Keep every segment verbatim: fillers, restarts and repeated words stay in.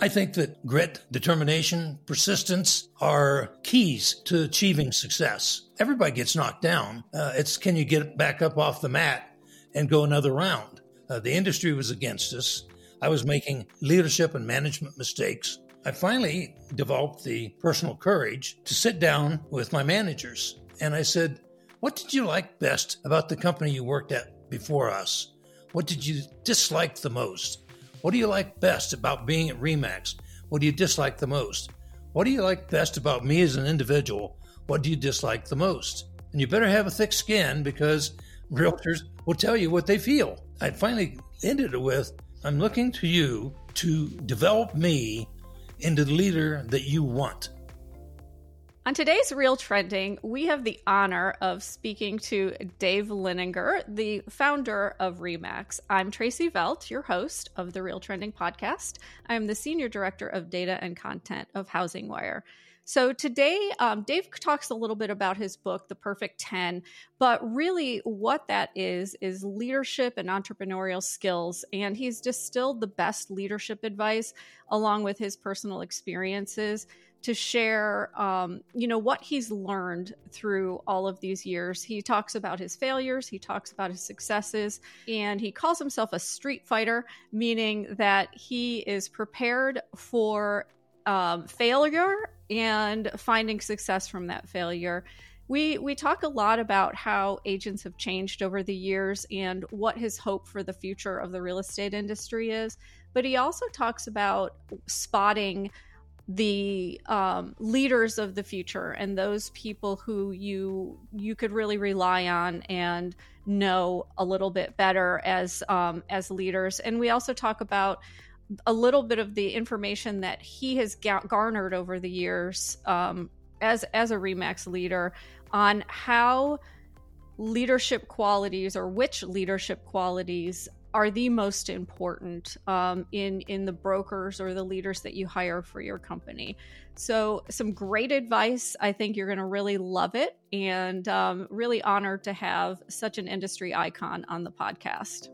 I think that grit, determination, persistence are keys to achieving success. Everybody gets knocked down. Uh, it's can you get back up off the mat and go another round? Uh, the industry was against us. I was making leadership and management mistakes. I finally developed the personal courage to sit down with my managers. And I said, what did you like best about the company you worked at before us? What did you dislike the most? What do you like best about being at RE/MAX? What do you dislike the most? What do you like best about me as an individual? What do you dislike the most? And you better have a thick skin, because realtors will tell you what they feel. I finally ended it with, I'm looking to you to develop me into the leader that you want. On today's Real Trending, we have the honor of speaking to Dave Liniger, the founder of RE/MAX. I'm Tracy Velt, your host of the Real Trending podcast. I'm the Senior Director of Data and Content of HousingWire. So today, um, Dave talks a little bit about his book, The Perfect Ten, but really what that is, is leadership and entrepreneurial skills. And he's distilled the best leadership advice along with his personal experiences to share, um, you know, what he's learned through all of these years. He talks about his failures, he talks about his successes, and he calls himself a street fighter, meaning that he is prepared for um, failure and finding success from that failure. We we talk a lot about how agents have changed over the years and what his hope for the future of the real estate industry is, but he also talks about spotting the um, leaders of the future and those people who you you could really rely on and know a little bit better as um, as leaders. And we also talk about a little bit of the information that he has ga- garnered over the years um, as as a RE/MAX leader on how leadership qualities, or which leadership qualities are the most important um, in, in the brokers or the leaders that you hire for your company. So some great advice. I think you're going to really love it, and um, really honored to have such an industry icon on the podcast.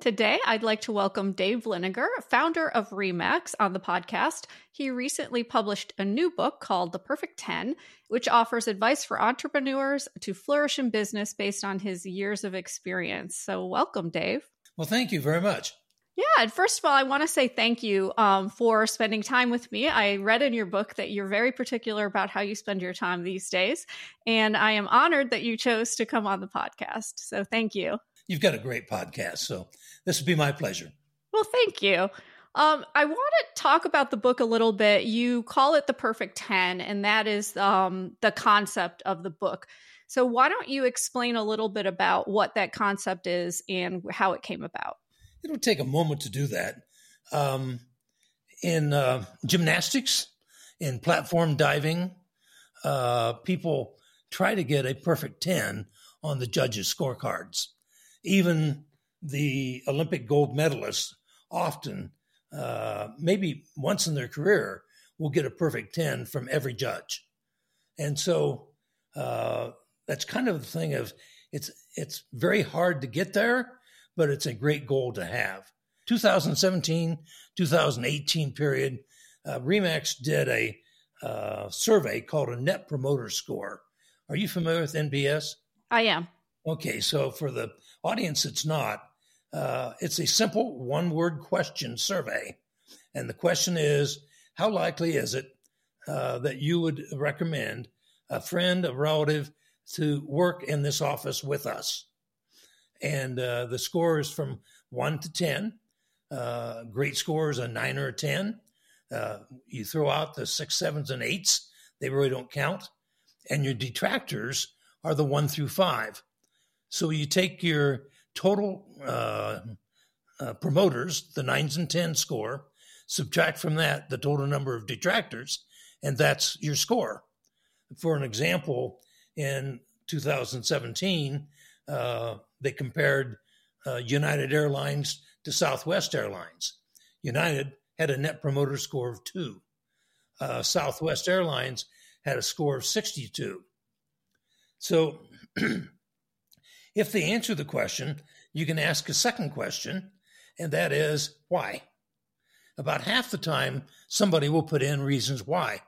Today, I'd like to welcome Dave Liniger, founder of RE/MAX, on the podcast. He recently published a new book called The Perfect Ten, which offers advice for entrepreneurs to flourish in business based on his years of experience. So welcome, Dave. Well, thank you very much. Yeah. And first of all, I want to say thank you um, for spending time with me. I read in your book that you're very particular about how you spend your time these days, and I am honored that you chose to come on the podcast. So thank you. You've got a great podcast, so this would be my pleasure. Well, thank you. Um, I want to talk about the book a little bit. You call it The Perfect Ten, and that is um, the concept of the book. So why don't you explain a little bit about what that concept is and how it came about? It'll take a moment to do that. Um, in uh, gymnastics, in platform diving, uh, people try to get a perfect ten on the judges' scorecards. Even the Olympic gold medalists often, uh, maybe once in their career, will get a perfect ten from every judge. And so uh, that's kind of the thing of it's it's very hard to get there, but it's a great goal to have. twenty seventeen, twenty eighteen period, uh, RE/MAX did a uh, survey called a Net Promoter Score. Are you familiar with N P S? I am. Okay, so for the audience that's not, uh, it's a simple one-word question survey. And the question is, how likely is it uh, that you would recommend a friend, a relative, to work in this office with us? And uh, the score is from one to ten. Uh, great scores, a nine or a ten. Uh, you throw out the six, sevens, and eights They really don't count. And your detractors are the one through five. So you take your total uh, uh, promoters, the nines and tens score, subtract from that the total number of detractors, and that's your score. For an example, in two thousand seventeen, uh, they compared uh, United Airlines to Southwest Airlines. United had a net promoter score of two. Uh, Southwest Airlines had a score of sixty-two. So if they answer the question, you can ask a second question, and that is, why? About half the time, somebody will put in reasons why.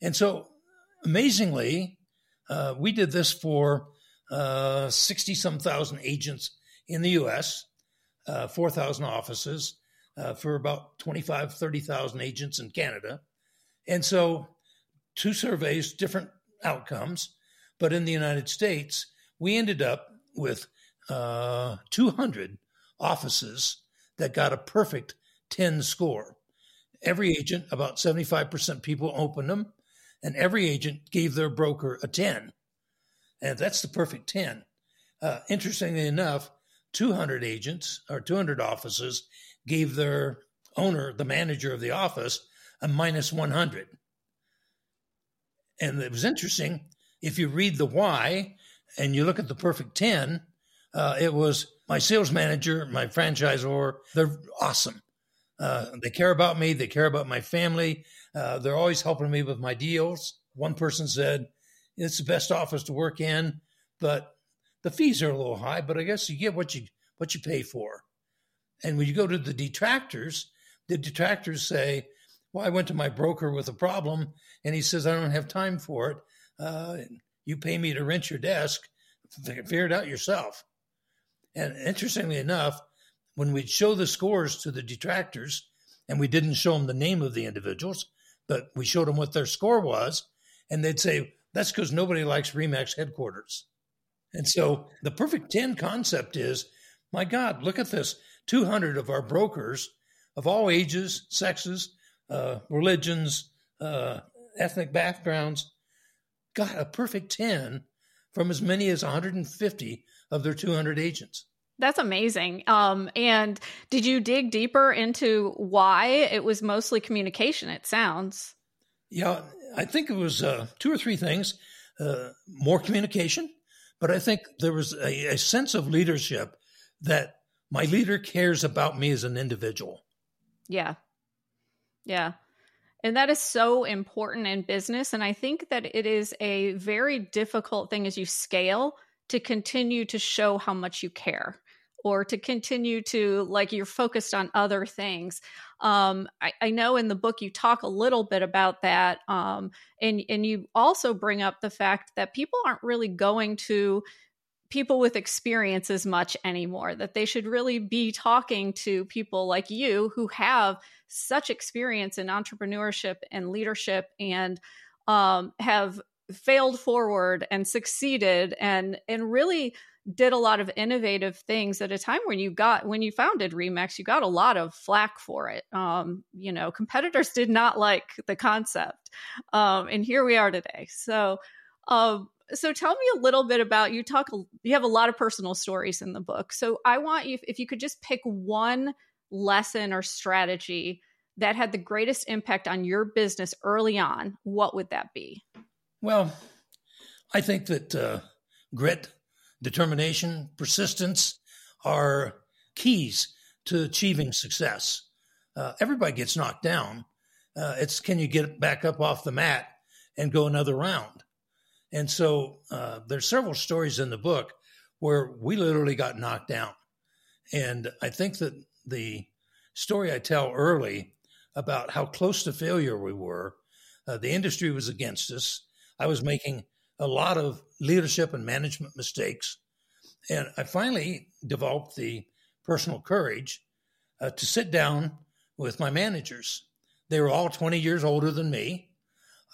And so amazingly, uh, we did this for uh, sixty-some thousand agents in the U S, uh, four thousand offices, uh, for about twenty-five, thirty thousand agents in Canada. And so two surveys, different outcomes. But in the United States, we ended up with uh, two hundred offices that got a perfect ten score. Every agent, about seventy-five percent people opened them, and every agent gave their broker a ten. And that's the perfect ten. Uh, interestingly enough, two hundred agents or two hundred offices gave their owner, the manager of the office, a minus one hundred. And it was interesting. If you read the why and you look at the perfect ten, uh, it was my sales manager, my franchisor, they're awesome. Uh, they care about me. They care about my family. Uh, they're always helping me with my deals. One person said, it's the best office to work in, but the fees are a little high, but I guess you get what you what you pay for. And when you go to the detractors, the detractors say, well, I went to my broker with a problem, and he says, I don't have time for it. Uh, you pay me to rent your desk. Figure it out yourself. And interestingly enough, when we'd show the scores to the detractors, and we didn't show them the name of the individuals, but we showed them what their score was, and they'd say, that's because nobody likes RE/MAX headquarters. And so the perfect ten concept is, my God, look at this. two hundred of our brokers of all ages, sexes, uh, religions, uh, ethnic backgrounds, got a perfect ten from as many as one hundred fifty of their two hundred agents. That's amazing. Um, and did you dig deeper into why? It was mostly communication, it sounds. Yeah, I think it was uh, two or three things. Uh, more communication, but I think there was a, a sense of leadership that my leader cares about me as an individual. Yeah. Yeah. And that is so important in business. And I think that it is a very difficult thing as you scale to continue to show how much you care, or to continue to, like, you're focused on other things. Um, I, I know in the book, you talk a little bit about that. Um, and, and you also bring up the fact that people aren't really going to people with experience as much anymore, that they should really be talking to people like you who have such experience in entrepreneurship and leadership, and um, have failed forward and succeeded, and and really did a lot of innovative things at a time when you got when you founded RE/MAX, you got a lot of flack for it. Um, you know, competitors did not like the concept, um, and here we are today. So, um, so tell me a little bit about you talk. You have a lot of personal stories in the book, so I want you, if you could just pick one lesson or strategy that had the greatest impact on your business early on, what would that be? Well, I think that uh, grit, determination, persistence are keys to achieving success. Uh, everybody gets knocked down. Uh, it's can you get back up off the mat and go another round? And so uh, there's several stories in the book where we literally got knocked down. And I think that the story I tell early about how close to failure we were, uh, the industry was against us. I was making a lot of leadership and management mistakes. And I finally developed the personal courage uh, to sit down with my managers. They were all twenty years older than me.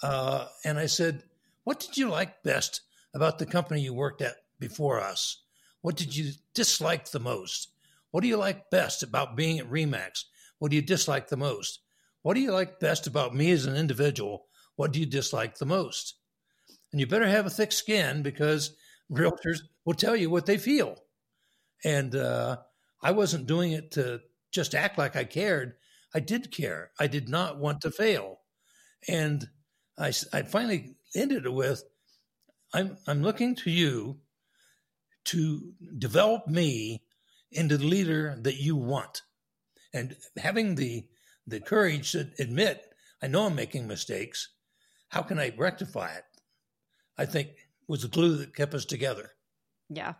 Uh, and I said, what did you like best about the company you worked at before us? What did you dislike the most? What do you like best about being at RE/MAX? What do you dislike the most? What do you like best about me as an individual? What do you dislike the most? And you better have a thick skin, because realtors will tell you what they feel. And uh, I wasn't doing it to just act like I cared. I did care. I did not want to fail. And I, I finally ended it with, I'm, I'm looking to you to develop me into the leader that you want. And having the the courage to admit, I know I'm making mistakes. How can I rectify it? I think was the glue that kept us together. Yeah.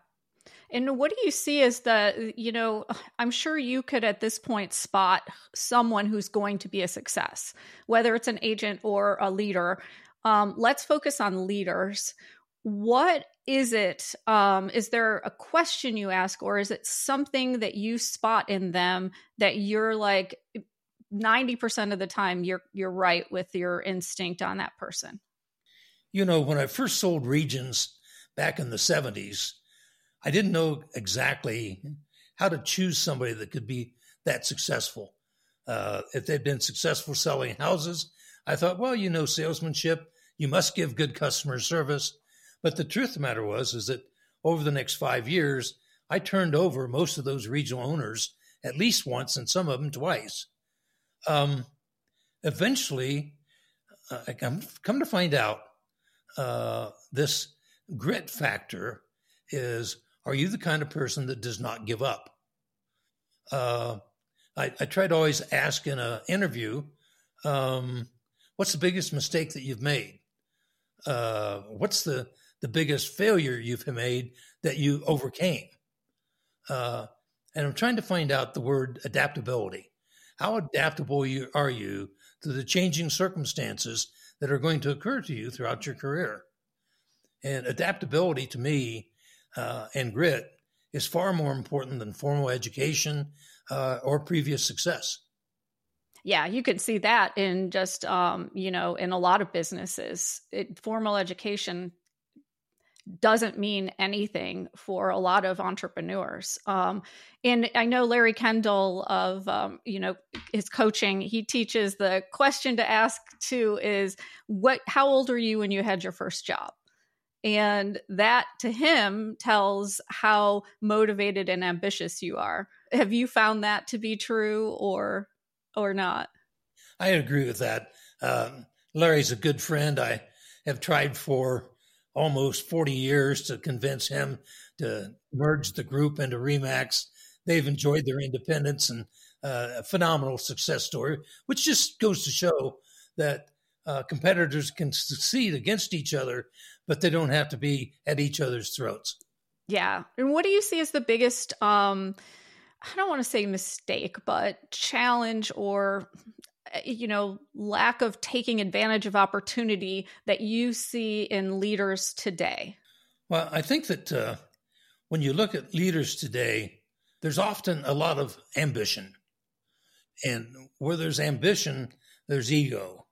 And what do you see as the, you know, I'm sure you could at this point spot someone who's going to be a success, whether it's an agent or a leader. Um, let's focus on leaders. What is it? Um, is there a question you ask, or is it something that you spot in them that you're like ninety percent of the time you're you're right with your instinct on that person? You know, when I first sold regions back in the seventies, I didn't know exactly how to choose somebody that could be that successful. Uh, if they'd been successful selling houses, I thought, well, you know, salesmanship, you must give good customer service. But the truth of the matter was, is that over the next five years, I turned over most of those regional owners at least once, and some of them twice. Um, eventually, uh, I come, come to find out uh, this grit factor is, are you the kind of person that does not give up? Uh, I, I try to always ask in an interview, um, what's the biggest mistake that you've made? Uh, what's the, the biggest failure you've made that you overcame? Uh, and I'm trying to find out the word adaptability. How adaptable you, are you to the changing circumstances that are going to occur to you throughout your career? And adaptability to me uh, and grit is far more important than formal education uh, or previous success. Yeah, you can see that in just, um, you know, in a lot of businesses. It, formal education doesn't mean anything for a lot of entrepreneurs. Um, and I know Larry Kendall of, um, you know, his coaching, he teaches the question to ask too is, what, how old are you when you had your first job? And that to him tells how motivated and ambitious you are. Have you found that to be true or or not? I agree with that. Um, Larry's a good friend. I have tried for almost forty years to convince him to merge the group into RE/MAX. They've enjoyed their independence and uh, a phenomenal success story, which just goes to show that uh, competitors can succeed against each other, but they don't have to be at each other's throats. Yeah. And what do you see as the biggest, um, I don't want to say mistake, but challenge or, you know, lack of taking advantage of opportunity that you see in leaders today? Well, I think that uh, when you look at leaders today, there's often a lot of ambition. And where there's ambition, there's ego.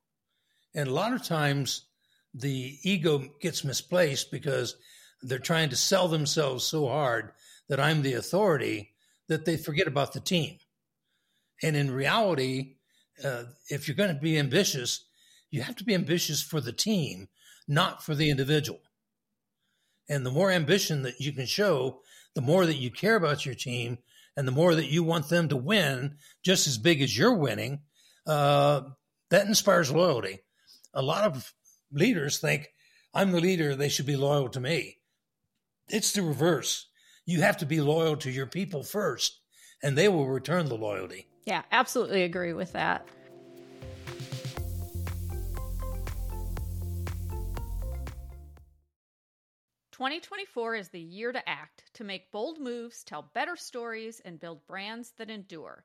And a lot of times the ego gets misplaced because they're trying to sell themselves so hard that I'm the authority that they forget about the team. And in reality, Uh, if you're going to be ambitious, you have to be ambitious for the team, not for the individual. And the more ambition that you can show, the more that you care about your team and the more that you want them to win just as big as you're winning, uh, that inspires loyalty. A lot of leaders think, I'm the leader, they should be loyal to me. It's the reverse. You have to be loyal to your people first, and they will return the loyalty. Yeah, absolutely agree with that. twenty twenty-four is the year to act, to make bold moves, tell better stories, and build brands that endure.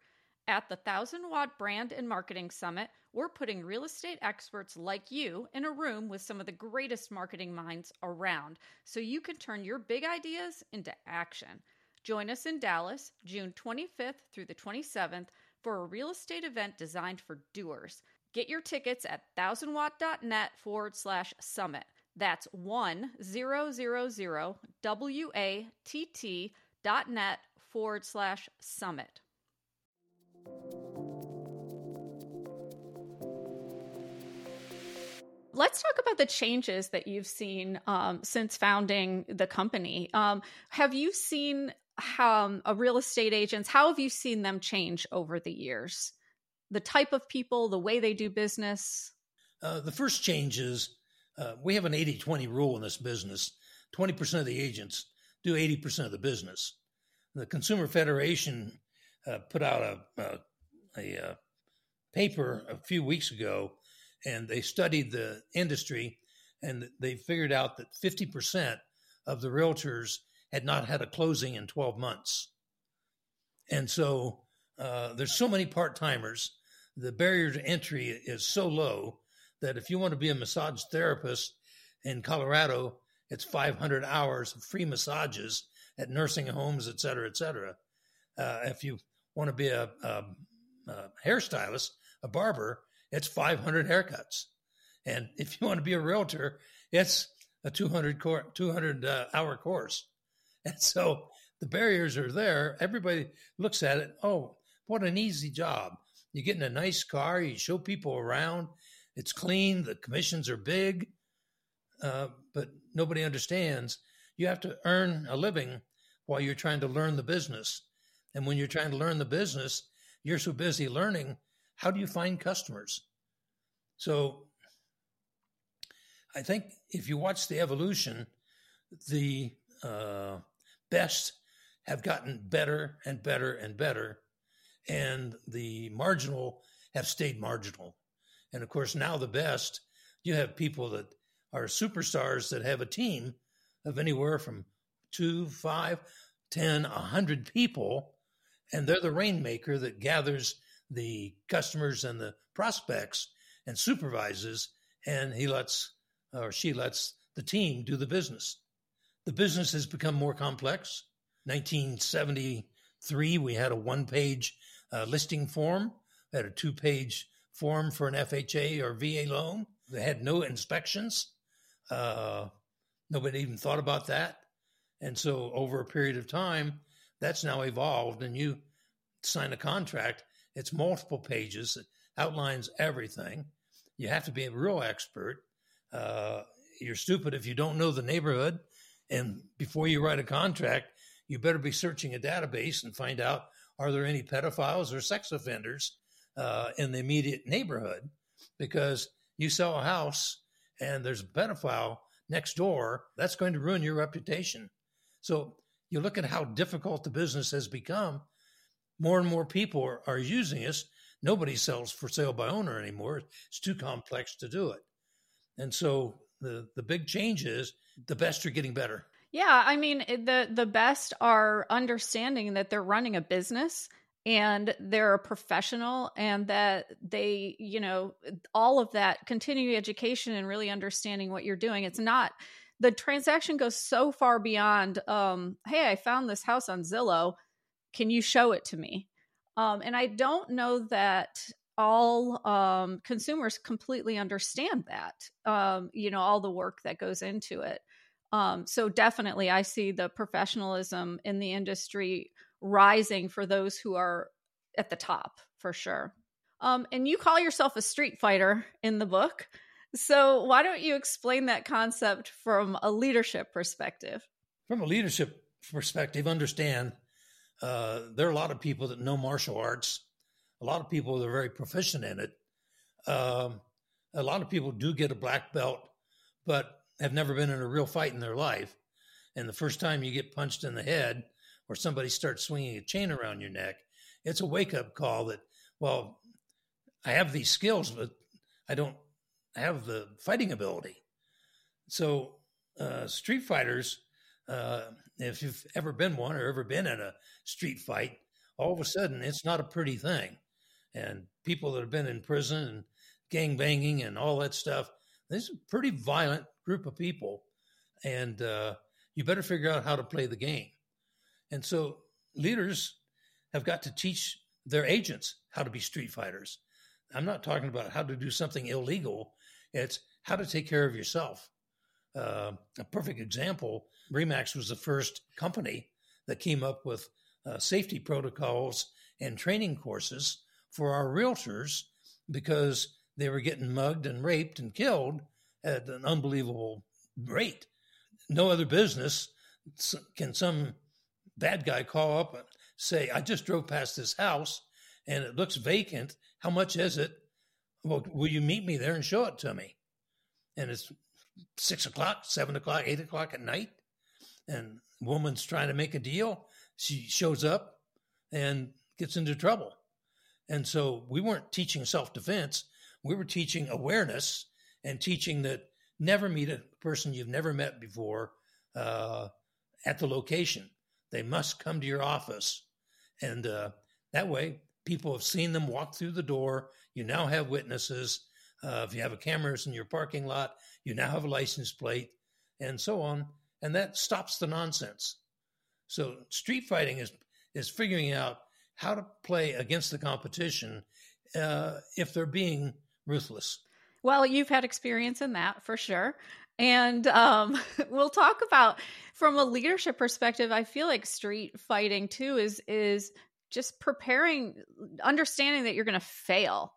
At the Thousand Watt Brand and Marketing Summit, we're putting real estate experts like you in a room with some of the greatest marketing minds around, so you can turn your big ideas into action. Join us in Dallas, June twenty-fifth through the twenty-seventh, for a real estate event designed for doers. Get your tickets at thousand watt dot net forward slash summit. That's one thousand watt dot net forward slash summit. let's talk about the changes that you've seen um, since founding the company. Um, have you seen how a real estate agents, how have you seen them change over the years? The type of people, the way they do business? Uh, the first change is uh, we have an eighty twenty rule in this business. twenty percent of the agents do eighty percent of the business. The Consumer Federation uh, put out a, a, a paper a few weeks ago, and they studied the industry, and they figured out that fifty percent of the realtors had not had a closing in twelve months. And so uh, there's so many part-timers. The barrier to entry is so low that if you want to be a massage therapist in Colorado, it's five hundred hours of free massages at nursing homes, et cetera, et cetera. Uh, if you want to be a, a, a hairstylist, a barber, it's five hundred haircuts. And if you want to be a realtor, it's a two hundred hour course. And so the barriers are there. Everybody looks at it. Oh, what an easy job. You get in a nice car. You show people around. It's clean. The commissions are big. Uh, but nobody understands. You have to earn a living while you're trying to learn the business. And when you're trying to learn the business, you're so busy learning. How do you find customers? So I think if you watch the evolution, the uh, best have gotten better and better and better. And the marginal have stayed marginal. And of course, now the best, you have people that are superstars that have a team of anywhere from two, five, ten, a hundred people, and they're the rainmaker that gathers the customers and the prospects and supervises, and he lets or she lets the team do the business. The business has become more complex. nineteen seventy-three, we had a one-page uh, listing form. We had a two-page form for an F H A or V A loan. They had no inspections. Uh, nobody even thought about that. And so over a period of time, that's now evolved, and you sign a contract. It's multiple pages. It outlines everything. You have to be a real expert. Uh, you're stupid if you don't know the neighborhood. And before you write a contract, you better be searching a database and find out, are there any pedophiles or sex offenders uh, in the immediate neighborhood? Because you sell a house and there's a pedophile next door, that's going to ruin your reputation. So you look at how difficult the business has become. More and more people are, are using us. Nobody sells for sale by owner anymore. It's too complex to do it. And so the, the big change is the best are getting better. Yeah, I mean, the, the best are understanding that they're running a business and they're a professional, and that they, you know, all of that continuing education and really understanding what you're doing. It's not, the transaction goes so far beyond, um, hey, I found this house on Zillow. Can you show it to me? Um, and I don't know that all um, consumers completely understand that, um, you know, all the work that goes into it. Um, so definitely I see the professionalism in the industry rising for those who are at the top, for sure. Um, and you call yourself a street fighter in the book. So why don't you explain that concept from a leadership perspective? From a leadership perspective, understand uh, there are a lot of people that know martial arts. A lot of people that are very proficient in it. Um, a lot of people do get a black belt, but have never been in a real fight in their life. And the first time you get punched in the head, or somebody starts swinging a chain around your neck, it's a wake-up call that, well, I have these skills, but I don't have the fighting ability. So uh, street fighters, uh, if you've ever been one or ever been in a street fight, all of a sudden it's not a pretty thing. And people that have been in prison and gang banging and all that stuff, this is a pretty violent group of people. And uh, you better figure out how to play the game. And so leaders have got to teach their agents how to be street fighters. I'm not talking about how to do something illegal. It's how to take care of yourself. Uh, a perfect example, RE/MAX was the first company that came up with uh, safety protocols and training courses for our realtors because they were getting mugged and raped and killed at an unbelievable rate. No other business can some bad guy call up and say, I just drove past this house and it looks vacant. How much is it? Well, will you meet me there and show it to me? And it's six o'clock, seven o'clock, eight o'clock at night. And woman's trying to make a deal. She shows up and gets into trouble. And so we weren't teaching self-defense. We were teaching awareness and teaching that never meet a person you've never met before uh, at the location. They must come to your office. And uh, that way, people have seen them walk through the door. You now have witnesses. Uh, if you have a cameras in your parking lot, you now have a license plate and so on. And that stops the nonsense. So street fighting is is figuring out how to play against the competition uh, if they're being ruthless. Well, you've had experience in that for sure. And um, we'll talk about, from a leadership perspective, I feel like street fighting too is is just preparing, understanding that you're going to fail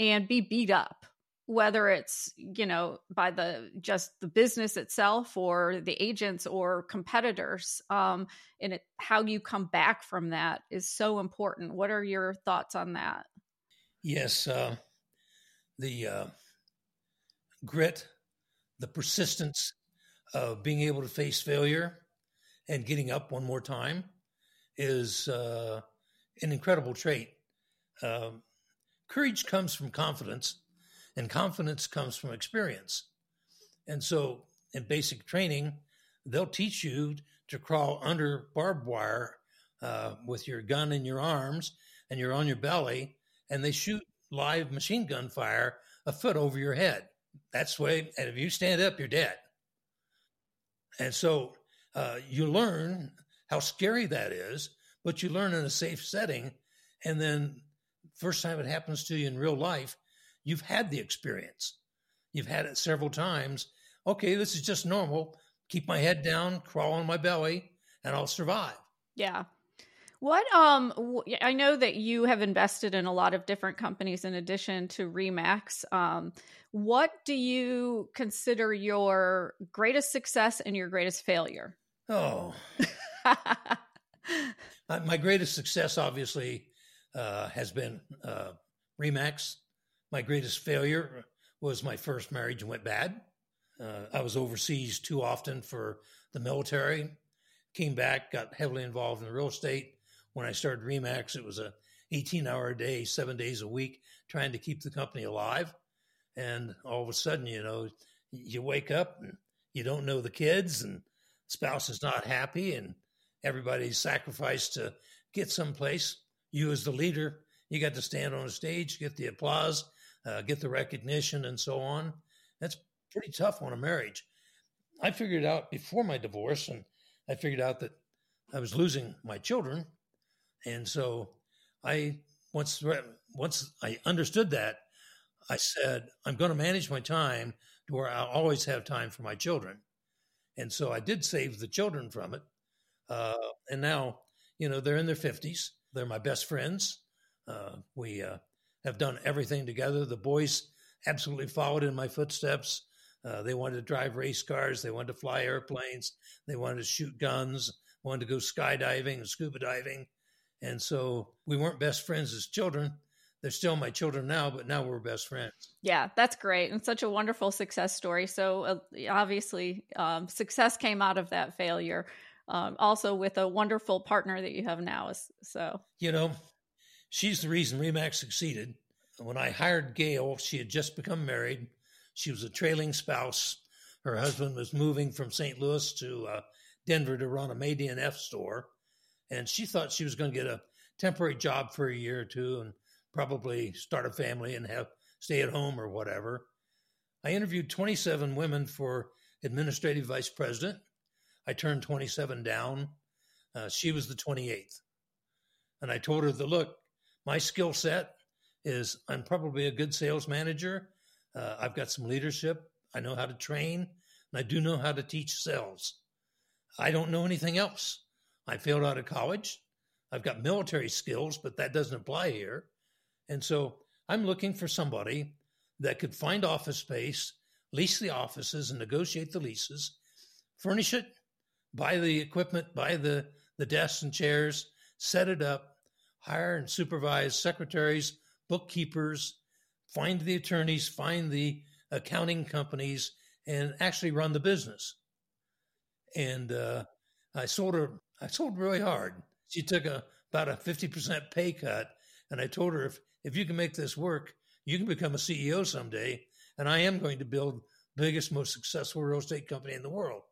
and be beat up, whether it's, you know, by the, just the business itself or the agents or competitors. Um, and it, how you come back from that is so important. What are your thoughts on that? Yes. Uh, the uh, grit, the persistence of being able to face failure and getting up one more time is uh, an incredible trait. Uh, courage comes from confidence. And confidence comes from experience. And so in basic training, they'll teach you to crawl under barbed wire uh, with your gun in your arms and you're on your belly, and they shoot live machine gun fire a foot over your head. That's the way, and if you stand up, you're dead. And so uh, you learn how scary that is, but you learn in a safe setting. And then first time it happens to you in real life, you've had the experience. You've had it several times. Okay, this is just normal. Keep my head down, crawl on my belly, and I'll survive. Yeah. What, um, w- I know that you have invested in a lot of different companies in addition to RE/MAX. Um, what do you consider your greatest success and your greatest failure? Oh, my greatest success obviously, uh, has been, uh, RE/MAX. My greatest failure was my first marriage went bad. Uh, I was overseas too often for the military. Came back, got heavily involved in real estate. When I started RE/MAX, it was a eighteen-hour a day, seven days a week, trying to keep the company alive. And all of a sudden, you know, you wake up and you don't know the kids, and spouse is not happy, and everybody's sacrificed to get someplace. You, as the leader, you got to stand on a stage, get the applause. Uh, get the recognition and so on. That's pretty tough on a marriage. I figured out before my divorce, and I figured out that I was losing my children. And so I, once, once I understood that, I said, I'm going to manage my time to where I'll always have time for my children. And so I did save the children from it. Uh, and now, you know, they're in their fifties. They're my best friends. Uh, we, uh, have done everything together. The boys absolutely followed in my footsteps. Uh, they wanted to drive race cars. They wanted to fly airplanes. They wanted to shoot guns, wanted to go skydiving and scuba diving. And so we weren't best friends as children. They're still my children now, but now we're best friends. Yeah, that's great. And such a wonderful success story. So uh, obviously um, success came out of that failure. Um, also with a wonderful partner that you have now. So, you know, she's the reason RE/MAX succeeded. When I hired Gail, she had just become married. She was a trailing spouse. Her husband was moving from Saint Louis to uh, Denver to run a May D and F store. And she thought she was going to get a temporary job for a year or two and probably start a family and have stay at home or whatever. I interviewed twenty-seven women for administrative vice president. I turned twenty-seven down. Uh, she was the twenty-eighth. And I told her that, look, my skill set is I'm probably a good sales manager. Uh, I've got some leadership. I know how to train, and I do know how to teach sales. I don't know anything else. I failed out of college. I've got military skills, but that doesn't apply here. And so I'm looking for somebody that could find office space lease the offices and negotiate the leases, furnish it, buy the equipment, buy the, the desks and chairs, set it up, hire and supervise secretaries, bookkeepers, find the attorneys, find the accounting companies, and actually run the business. And uh, I sold her, I sold really hard. She took a, about a fifty percent pay cut. And I told her, if, if you can make this work, you can become a C E O someday. And I am going to build the biggest, most successful real estate company in the world.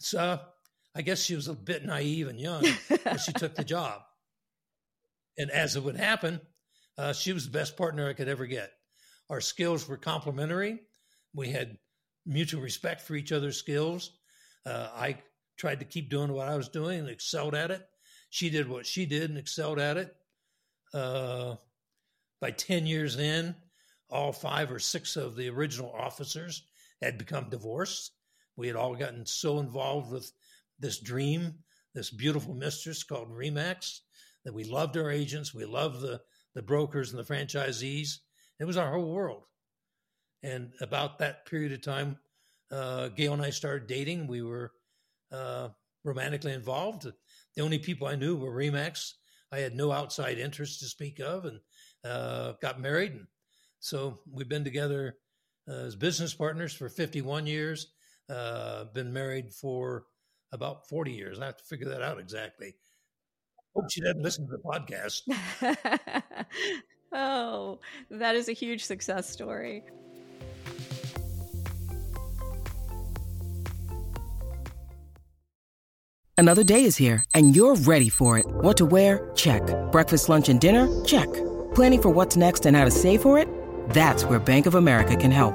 So I guess she was a bit naive and young, but she took the job. And as it would happen, uh, she was the best partner I could ever get. Our skills were complementary. We had mutual respect for each other's skills. Uh, I tried to keep doing what I was doing and excelled at it. She did what she did and excelled at it. Uh, by ten years in, all five or six of the original officers had become divorced. We had all gotten so involved with this dream, this beautiful mistress called RE/MAX, that we loved our agents, we loved the, the brokers and the franchisees. It was our whole world. And about that period of time, uh, Gail and I started dating. We were uh, romantically involved. The only people I knew were RE/MAX. I had no outside interest to speak of, and uh, got married. And so we've been together uh, as business partners for fifty-one years, uh, been married for about forty years. I have to figure that out exactly. Hope she doesn't listen to the podcast. Oh, that is a huge success story. Another day is here, and you're ready for it. What to wear? Check. Breakfast, lunch, and dinner? Check. Planning for what's next and how to save for it? That's where Bank of America can help.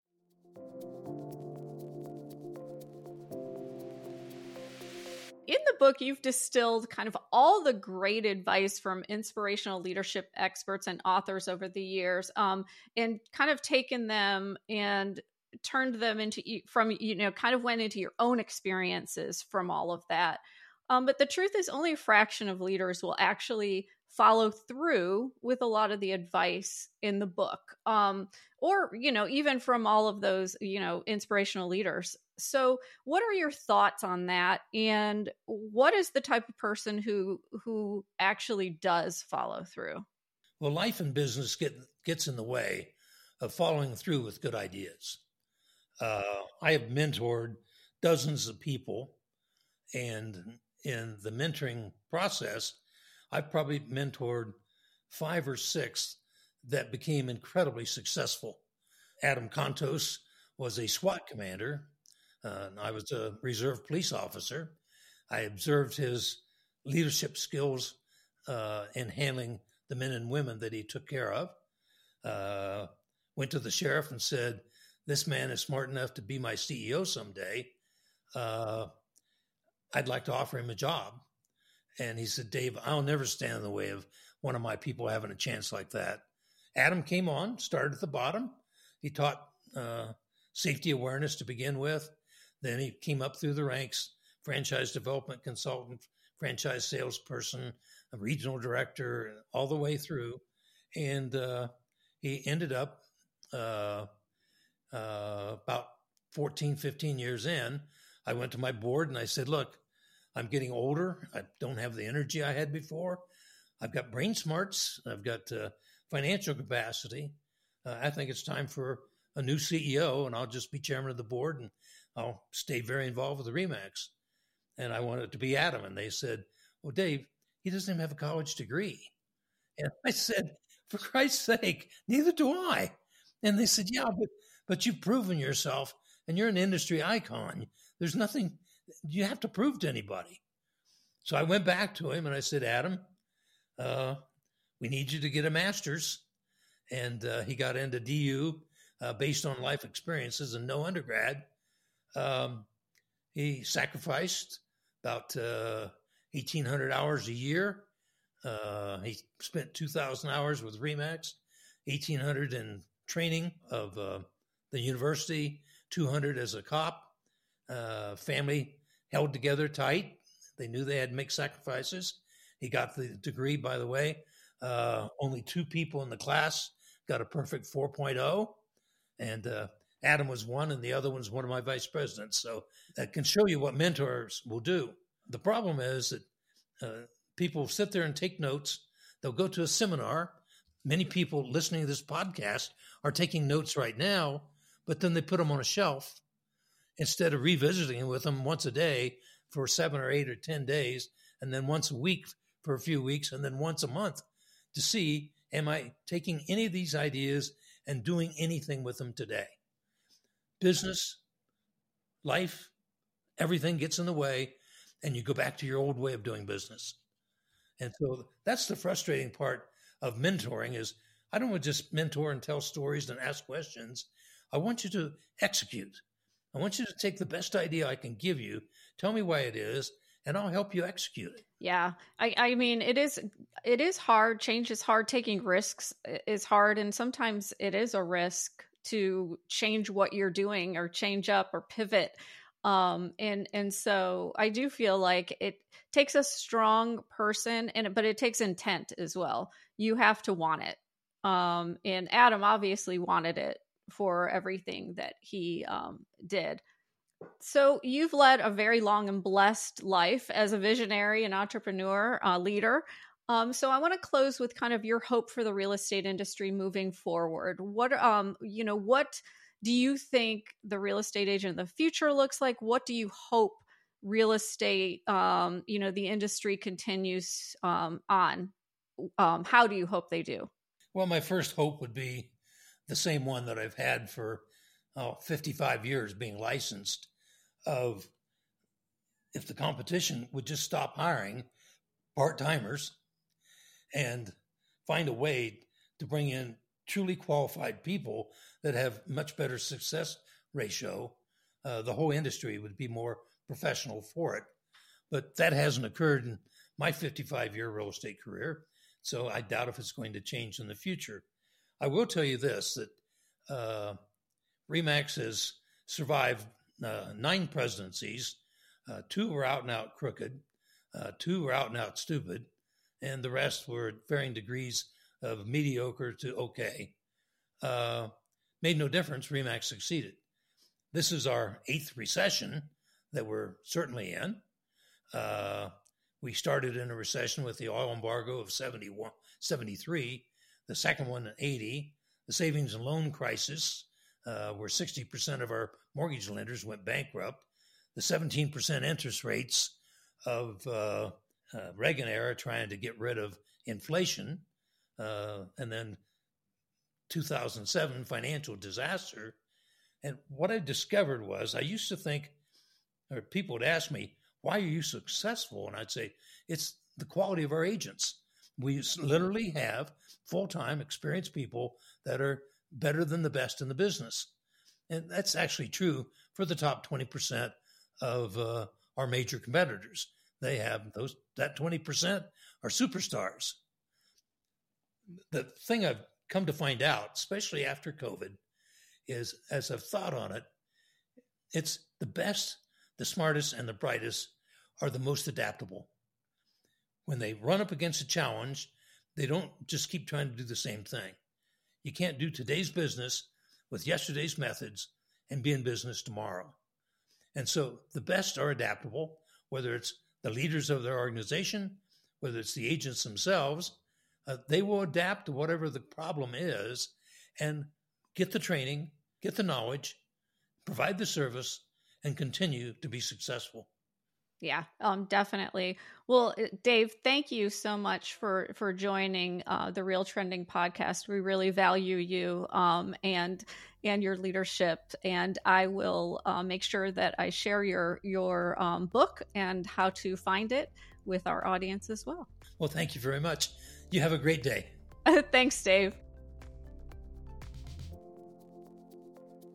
In the book, you've distilled kind of all the great advice from inspirational leadership experts and authors over the years, um, and kind of taken them and turned them into, from, you know, kind of went into your own experiences from all of that. Um, but the truth is, only a fraction of leaders will actually follow through with a lot of the advice in the book, um, or, you know, even from all of those, you know, inspirational leaders. So what are your thoughts on that? And what is the type of person who who actually does follow through? Well, life and business get, gets in the way of following through with good ideas. Uh, I have mentored dozens of people, and in the mentoring process, I've probably mentored five or six that became incredibly successful. Adam Contos was a SWAT commander. Uh, and I was a reserve police officer. I observed his leadership skills uh, in handling the men and women that he took care of. Uh, went to the sheriff and said, "This man is smart enough to be my C E O someday. Uh, I'd like to offer him a job." And he said, "Dave, I'll never stand in the way of one of my people having a chance like that." Adam came on, started at the bottom. He taught uh, safety awareness to begin with. Then he came up through the ranks: franchise development consultant, franchise salesperson, a regional director, all the way through. And uh, he ended up uh, uh, about fourteen, fifteen years in. I went to my board and I said, "Look, I'm getting older. I don't have the energy I had before. I've got brain smarts. I've got uh, financial capacity. Uh, I think it's time for a new C E O, and I'll just be chairman of the board, and I'll stay very involved with the RE/MAX." And I wanted to be Adam. And they said, "Well, Dave, he doesn't even have a college degree." And I said, "For Christ's sake, neither do I." And they said, "Yeah, but, but you've proven yourself, and you're an industry icon. There's nothing you have to prove to anybody." So I went back to him and I said, "Adam, uh, we need you to get a master's." And uh, he got into D U uh, based on life experiences and no undergrad. Um, he sacrificed about uh, eighteen hundred hours a year Uh, he spent two thousand hours with RE/MAX, eighteen hundred in training of uh, the university, two hundred as a cop. Uh, family held together tight. They knew they had to make sacrifices. He got the degree, by the way. Uh, only two people in the class got a perfect four point oh. And uh, Adam was one, and the other one's one of my vice presidents. So that can show you what mentors will do. The problem is that uh, people sit there and take notes. They'll go to a seminar. Many people listening to this podcast are taking notes right now, but then they put them on a shelf instead of revisiting with them once a day for seven or eight or ten days, and then once a week for a few weeks, and then once a month to see, am I taking any of these ideas and doing anything with them today? Business, life, everything gets in the way, and you go back to your old way of doing business. And so that's the frustrating part of mentoring is I don't want to just mentor and tell stories and ask questions. I want you to execute. I want you to take the best idea I can give you, tell me why it is, and I'll help you execute it. Yeah. I, I mean, it is, it is hard. Change is hard. Taking risks is hard. And sometimes it is a risk to change what you're doing or change up or pivot. Um, and, and so I do feel like it takes a strong person, and but it takes intent as well. You have to want it. Um, and Adam obviously wanted it for everything that he um, did. So you've led a very long and blessed life as a visionary and entrepreneur uh, leader. Um, so I want to close with kind of your hope for the real estate industry moving forward. What, um, you know, what do you think the real estate agent of the future looks like? What do you hope real estate, um, you know, the industry continues um, on? Um, how do you hope they do? Well, my first hope would be the same one that I've had for oh, fifty-five years being licensed, of if the competition would just stop hiring part-timers and find a way to bring in truly qualified people that have much better success ratio, uh, the whole industry would be more professional for it. But that hasn't occurred in my fifty-five-year real estate career, so I doubt if it's going to change in the future. I will tell you this, that uh, RE/MAX has survived uh, nine presidencies. Uh, two were out and out crooked. Uh, two were out and out stupid. And the rest were at varying degrees of mediocre to okay. Uh, made no difference. RE/MAX succeeded. This is our eighth recession that we're certainly in. Uh, we started in a recession with the oil embargo of seventy-one, seventy-three. The second one in eighty, the savings and loan crisis, uh, where sixty percent of our mortgage lenders went bankrupt, the seventeen percent interest rates of uh, uh, Reagan era trying to get rid of inflation, uh, and then two thousand seven financial disaster. And what I discovered was I used to think, or people would ask me, why are you successful? And I'd say, it's the quality of our agents. We literally have full-time experienced people that are better than the best in the business. And that's actually true for the top twenty percent of uh, our major competitors. They have those, that twenty percent are superstars. The thing I've come to find out, especially after COVID, is as I've thought on it, it's the best, the smartest, and the brightest are the most adaptable. When they run up against a challenge, they don't just keep trying to do the same thing. You can't do today's business with yesterday's methods and be in business tomorrow. And so the best are adaptable, whether it's the leaders of their organization, whether it's the agents themselves, uh, they will adapt to whatever the problem is and get the training, get the knowledge, provide the service, and continue to be successful. Yeah, um, definitely. Well, Dave, thank you so much for for joining uh, the Real Trending Podcast. We really value you um, and and your leadership. And I will uh, make sure that I share your your um, book and how to find it with our audience as well. Well, thank you very much. You have a great day. Thanks, Dave.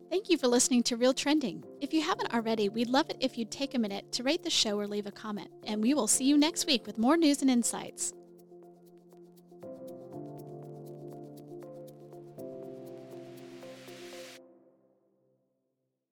Thank you for listening to Real Trending. If you haven't already, we'd love it if you'd take a minute to rate the show or leave a comment. And we will see you next week with more news and insights.